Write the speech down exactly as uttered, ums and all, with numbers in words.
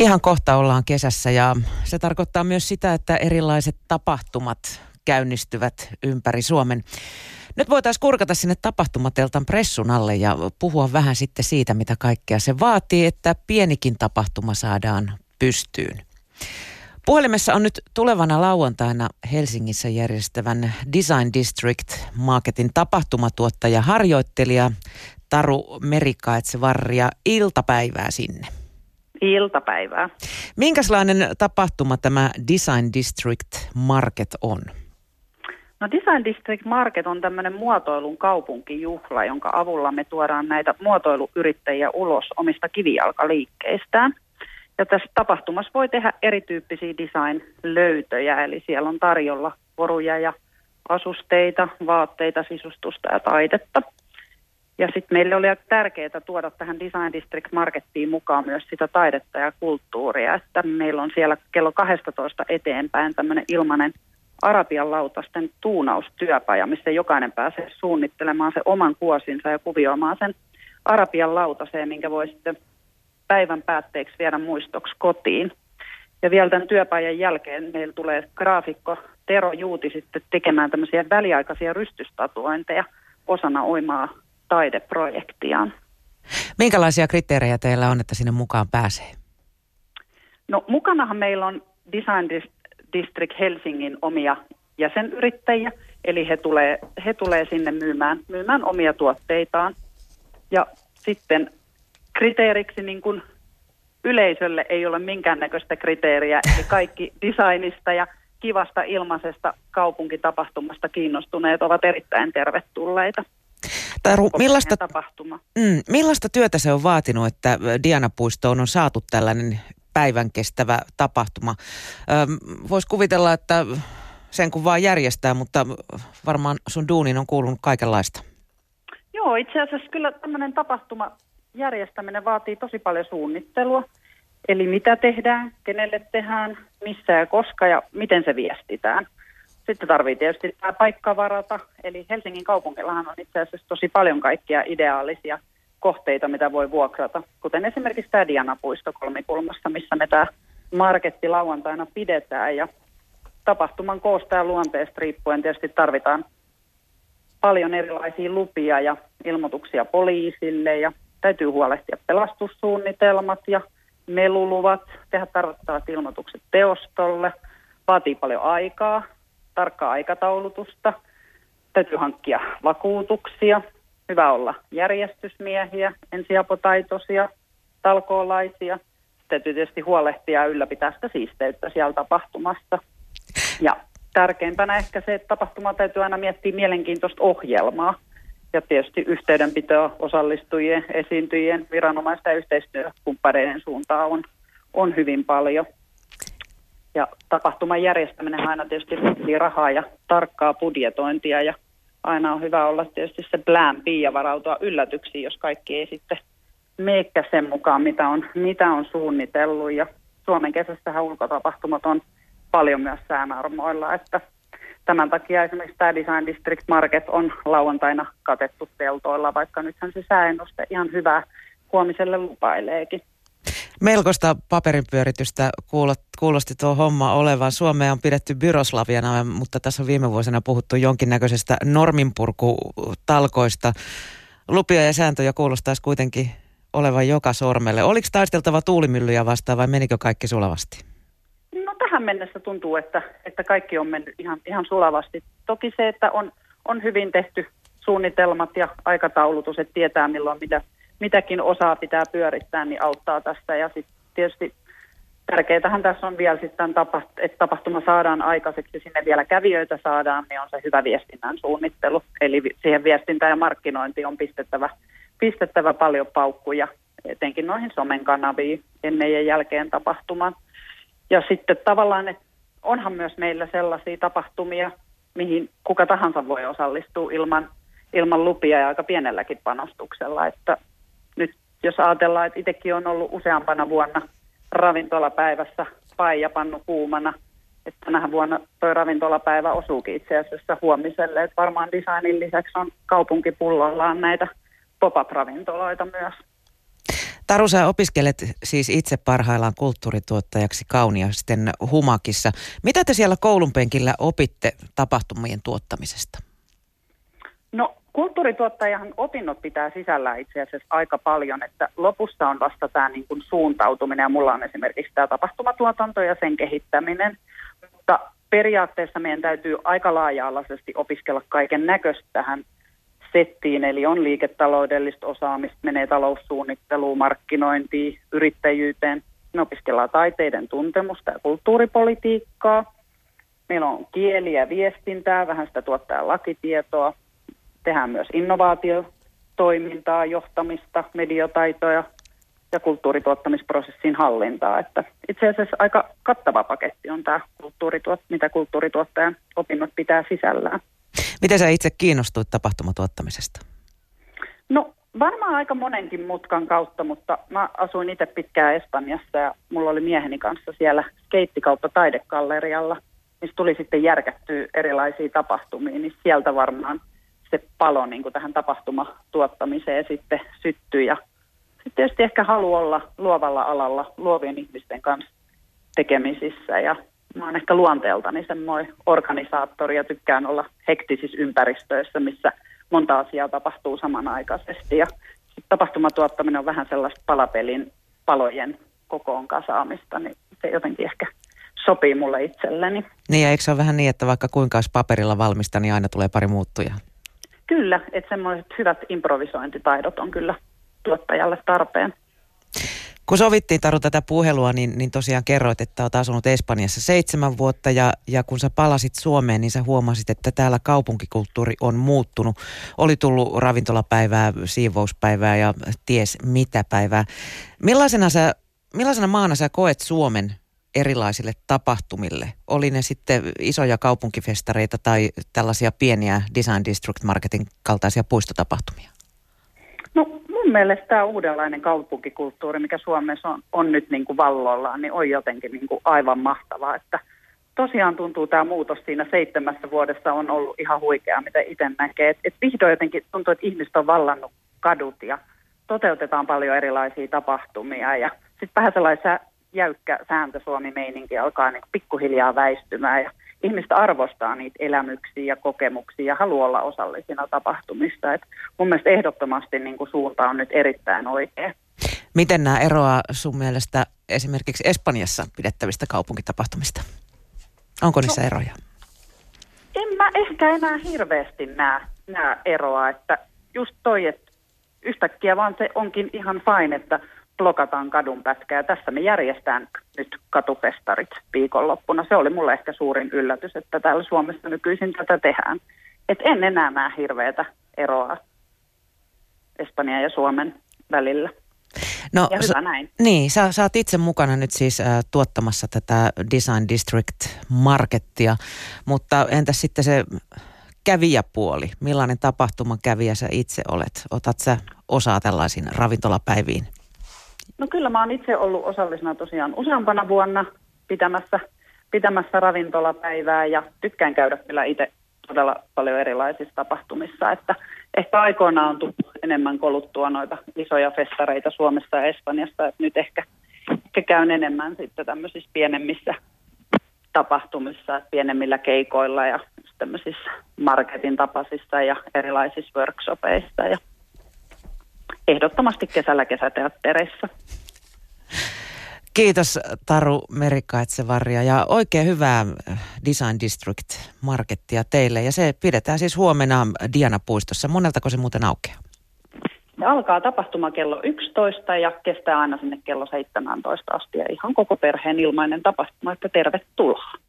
Ihan kohta ollaan kesässä ja se tarkoittaa myös sitä, että erilaiset tapahtumat käynnistyvät ympäri Suomen. Nyt voitaisiin kurkata sinne tapahtumateltan pressun alle ja puhua vähän sitten siitä, mitä kaikkea se vaatii, että pienikin tapahtuma saadaan pystyyn. Puhelimessa on nyt tulevana lauantaina Helsingissä järjestävän Design District Marketin tapahtumatuottaja harjoittelija Taru Merikaetxebarrian. Iltapäivää sinne. Iltapäivää. Minkälainen tapahtuma tämä Design District Market on? No Design District Market on tämmöinen muotoilun kaupunkijuhla, jonka avulla me tuodaan näitä muotoiluyrittäjiä ulos omista kivijalkaliikkeistään. Ja tässä tapahtumassa voi tehdä erityyppisiä design-löytöjä, eli siellä on tarjolla koruja ja asusteita, vaatteita, sisustusta ja taidetta. Ja sitten meille oli tärkeää tuoda tähän Design District Markettiin mukaan myös sitä taidetta ja kulttuuria, että meillä on siellä kello kaksitoista eteenpäin tämmöinen ilmainen arabian lautasten tuunaustyöpaja, missä jokainen pääsee suunnittelemaan se oman kuosinsa ja kuvioimaan sen arabian lautaseen, minkä voi sitten päivän päätteeksi viedä muistoksi kotiin. Ja vielä tämän työpajan jälkeen meillä tulee graafikko Tero Juuti sitten tekemään tämmöisiä väliaikaisia rystystatuointeja osana oimaa taideprojektiaan. Minkälaisia kriteerejä teillä on, että sinne mukaan pääsee? No mukanahan meillä on Design District Helsingin omia jäsenyrittäjiä, eli he tulee, he tulee sinne myymään, myymään omia tuotteitaan. Ja sitten kriteeriksi niin kuin yleisölle ei ole minkäännäköistä kriteeriä, eli kaikki designista ja kivasta ilmaisesta kaupunkitapahtumasta kiinnostuneet ovat erittäin tervetulleita. Taru, millaista, mm, millaista työtä se on vaatinut, että Dianapuistoon on saatu tällainen päivän kestävä tapahtuma? Voisi kuvitella, että sen kun vaan järjestää, mutta varmaan sun duuniin on kuulunut kaikenlaista. Joo, itse asiassa kyllä tämmöinen tapahtuma järjestäminen vaatii tosi paljon suunnittelua. Eli mitä tehdään, kenelle tehdään, missä ja koska ja miten se viestitään. Sitten tarvitsee tietysti tämä paikka varata, eli Helsingin kaupungillahan on itse asiassa tosi paljon kaikkia ideaalisia kohteita, mitä voi vuokrata. Kuten esimerkiksi tämä Dianapuisto kolmikulmassa, missä me tämä marketti lauantaina pidetään. Ja tapahtuman koosta ja luonteesta riippuen tietysti tarvitaan paljon erilaisia lupia ja ilmoituksia poliisille. Ja täytyy huolehtia pelastussuunnitelmat ja meluluvat, tehdä tarvittavat ilmoitukset teostolle, vaatii paljon aikaa. Tarkkaa aikataulutusta, täytyy hankkia vakuutuksia, hyvä olla järjestysmiehiä, ensiapotaitoisia, talkoolaisia. Täytyy tietysti huolehtia ja ylläpitää sitä siisteyttä siellä tapahtumassa. Ja tärkeimpänä ehkä se, että tapahtumaa täytyy aina miettiä mielenkiintoista ohjelmaa. Ja tietysti yhteydenpitoa osallistujien, esiintyjien, viranomaisten ja yhteistyökumppaneiden suuntaan on, on hyvin paljon. Ja tapahtuman järjestäminen aina tietysti vaatii rahaa ja tarkkaa budjetointia ja aina on hyvä olla tietysti se plan B ja varautua yllätyksiin, jos kaikki ei sitten meekkä sen mukaan, mitä on, mitä on suunnitellut. Ja Suomen kesässähän ulkotapahtumat on paljon myös säänarmoilla, että tämän takia esimerkiksi tämä Design District Market on lauantaina katettu teltoilla, vaikka nythän se sääennuste ihan hyvää huomiselle lupaileekin. Melkoista paperinpyöritystä kuulosti tuo homma olevan. Suomea on pidetty Byroslaviana, mutta tässä on viime vuosina puhuttu jonkinnäköisestä norminpurkutalkoista. Lupia ja sääntöjä kuulostaisi kuitenkin olevan joka sormelle. Oliko taisteltava tuulimyllyjä vastaan vai menikö kaikki sulavasti? No tähän mennessä tuntuu, että, että kaikki on mennyt ihan, ihan sulavasti. Toki se, että on, on hyvin tehty suunnitelmat ja aikataulutus, että tietää milloin mitä. Mitäkin osaa pitää pyörittää, niin auttaa tässä. Ja sitten tietysti tärkeintähän tässä on vielä sitten, että tapahtuma saadaan aikaiseksi, sinne vielä kävijöitä saadaan, niin on se hyvä viestinnän suunnittelu. Eli siihen viestintään ja markkinointiin on pistettävä, pistettävä paljon paukkuja, etenkin noihin somen kanaviin ennen ja jälkeen tapahtuman. Ja sitten tavallaan, että onhan myös meillä sellaisia tapahtumia, mihin kuka tahansa voi osallistua ilman, ilman lupia ja aika pienelläkin panostuksella, että nyt jos ajatellaan, että itsekin on ollut useampana vuonna ravintolapäivässä paijapannu kuumana, että tänä vuonna tuo ravintolapäivä osuukin itse asiassa huomiselle. Että varmaan designin lisäksi on kaupunkipullollaan näitä pop-up-ravintoloita myös. Taru, sä opiskelet siis itse parhaillaan kulttuurituottajaksi Kauniaisten Humakissa. Mitä te siellä koulun penkillä opitte tapahtumien tuottamisesta? No kulttuurituottajahan opinnot pitää sisällään itse asiassa aika paljon, että lopussa on vasta tämä niin kuin suuntautuminen ja mulla on esimerkiksi tämä tapahtumatuotanto ja sen kehittäminen, mutta periaatteessa meidän täytyy aika laaja-alaisesti opiskella kaiken näköistä tähän settiin, eli on liiketaloudellista osaamista, menee taloussuunnitteluun, markkinointiin, yrittäjyyteen. Me opiskellaan taiteiden tuntemusta ja kulttuuripolitiikkaa. Meillä on kieliä, viestintää, vähän sitä tuottaa lakitietoa. Tehdään myös innovaatiotoimintaa, johtamista, mediotaitoja ja kulttuurituottamisprosessin hallintaa. Että itse asiassa aika kattava paketti on tämä, kulttuurituot- mitä kulttuurituottajan opinnot pitää sisällään. Miten sä itse kiinnostuit tapahtumatuottamisesta? No varmaan aika monenkin mutkan kautta, mutta mä asuin itse pitkään Espanjassa ja mulla oli mieheni kanssa siellä skeittikauppa taidegallerialla, missä tuli sitten järkättyä erilaisia tapahtumia, niin sieltä varmaan se palo niin kuin tähän tapahtumatuottamiseen sitten syttyi. Ja sitten tietysti ehkä halu olla luovalla alalla luovien ihmisten kanssa tekemisissä ja mä oon ehkä luonteeltani semmoinen organisaattori ja tykkään olla hektisissä ympäristöissä, missä monta asiaa tapahtuu samanaikaisesti. Ja tapahtumatuottaminen on vähän sellaista palapelin palojen kokoon kasaamista, niin se jotenkin ehkä sopii mulle itselleni. Niin ja eikö se ole vähän niin, että vaikka kuinka olisi paperilla valmista, niin aina tulee pari muuttujaa? Kyllä, että semmoiset hyvät improvisointitaidot on kyllä tuottajalle tarpeen. Kun sovittiin, Taru, tätä puhelua, niin, niin tosiaan kerroit, että olet asunut Espanjassa seitsemän vuotta ja, ja kun sä palasit Suomeen, niin sä huomasit, että täällä kaupunkikulttuuri on muuttunut. Oli tullut ravintolapäivää, siivouspäivää ja ties mitä päivää. Millaisena, sä, millaisena maana sä koet Suomen erilaisille tapahtumille? Oli ne sitten isoja kaupunkifestareita tai tällaisia pieniä Design District Marketin kaltaisia puistotapahtumia? No. Mun mielestä tämä uudenlainen kaupunkikulttuuri, mikä Suomessa on, on nyt niin kuin vallollaan, niin on jotenkin niin kuin aivan mahtavaa. Että tosiaan tuntuu tämä muutos siinä seitsemässä vuodessa on ollut ihan huikeaa, mitä itse näkee. Et, et vihdoin jotenkin tuntuu, että ihmiset on vallannut kadut ja toteutetaan paljon erilaisia tapahtumia. Ja sitten vähän sellainen jäykkä sääntö-Suomi-meininki alkaa niin kuin pikkuhiljaa väistymään ja ihmiset arvostaa niitä elämyksiä ja kokemuksia ja haluaa olla osallisina tapahtumista. Et mun mielestä ehdottomasti niin kuin suunta on nyt erittäin oikea. Miten nämä eroaa sun mielestä esimerkiksi Espanjassa pidettävistä kaupunkitapahtumista? Onko niissä no, eroja? En mä ehkä enää hirveästi nämä eroa. Että just toi, että yhtäkkiä vaan se onkin ihan fine, että blokataan kadunpätkää. Tässä me järjestetään nyt katufestarit viikonloppuna. Se oli mulle ehkä suurin yllätys, että täällä Suomessa nykyisin tätä tehdään. Et en enää näe hirveätä eroa Espanjan ja Suomen välillä. No, ja hyvä sä, näin. Niin, sä, sä oot itse mukana nyt siis äh, tuottamassa tätä Design District Markettia, mutta entäs sitten se kävijäpuoli? Millainen tapahtuman kävijä sä itse olet? Otat sä osaa tällaisiin ravintolapäiviin? No kyllä mä oon itse ollut osallisena tosiaan useampana vuonna pitämässä, pitämässä ravintolapäivää ja tykkään käydä kyllä itse todella paljon erilaisissa tapahtumissa. Että ehkä aikoinaan on tullut enemmän koluttua noita isoja festareita Suomessa ja Espanjassa, että nyt ehkä, ehkä käyn enemmän sitten tämmöisissä pienemmissä tapahtumissa, pienemmillä keikoilla ja tämmöisissä marketin tapaisissa ja erilaisissa workshopeissa ja ehdottomasti kesällä kesäteattereissa. Kiitos Taru Merikaetxebarrian ja oikein hyvää Design District Markettia teille. Ja se pidetään siis huomenna Dianapuistossa. Moneltako se muuten aukeaa? Se alkaa tapahtuma kello yksitoista ja kestää aina sinne kello seitsemäntoista asti. Ja ihan koko perheen ilmainen tapahtuma, että tervetuloa.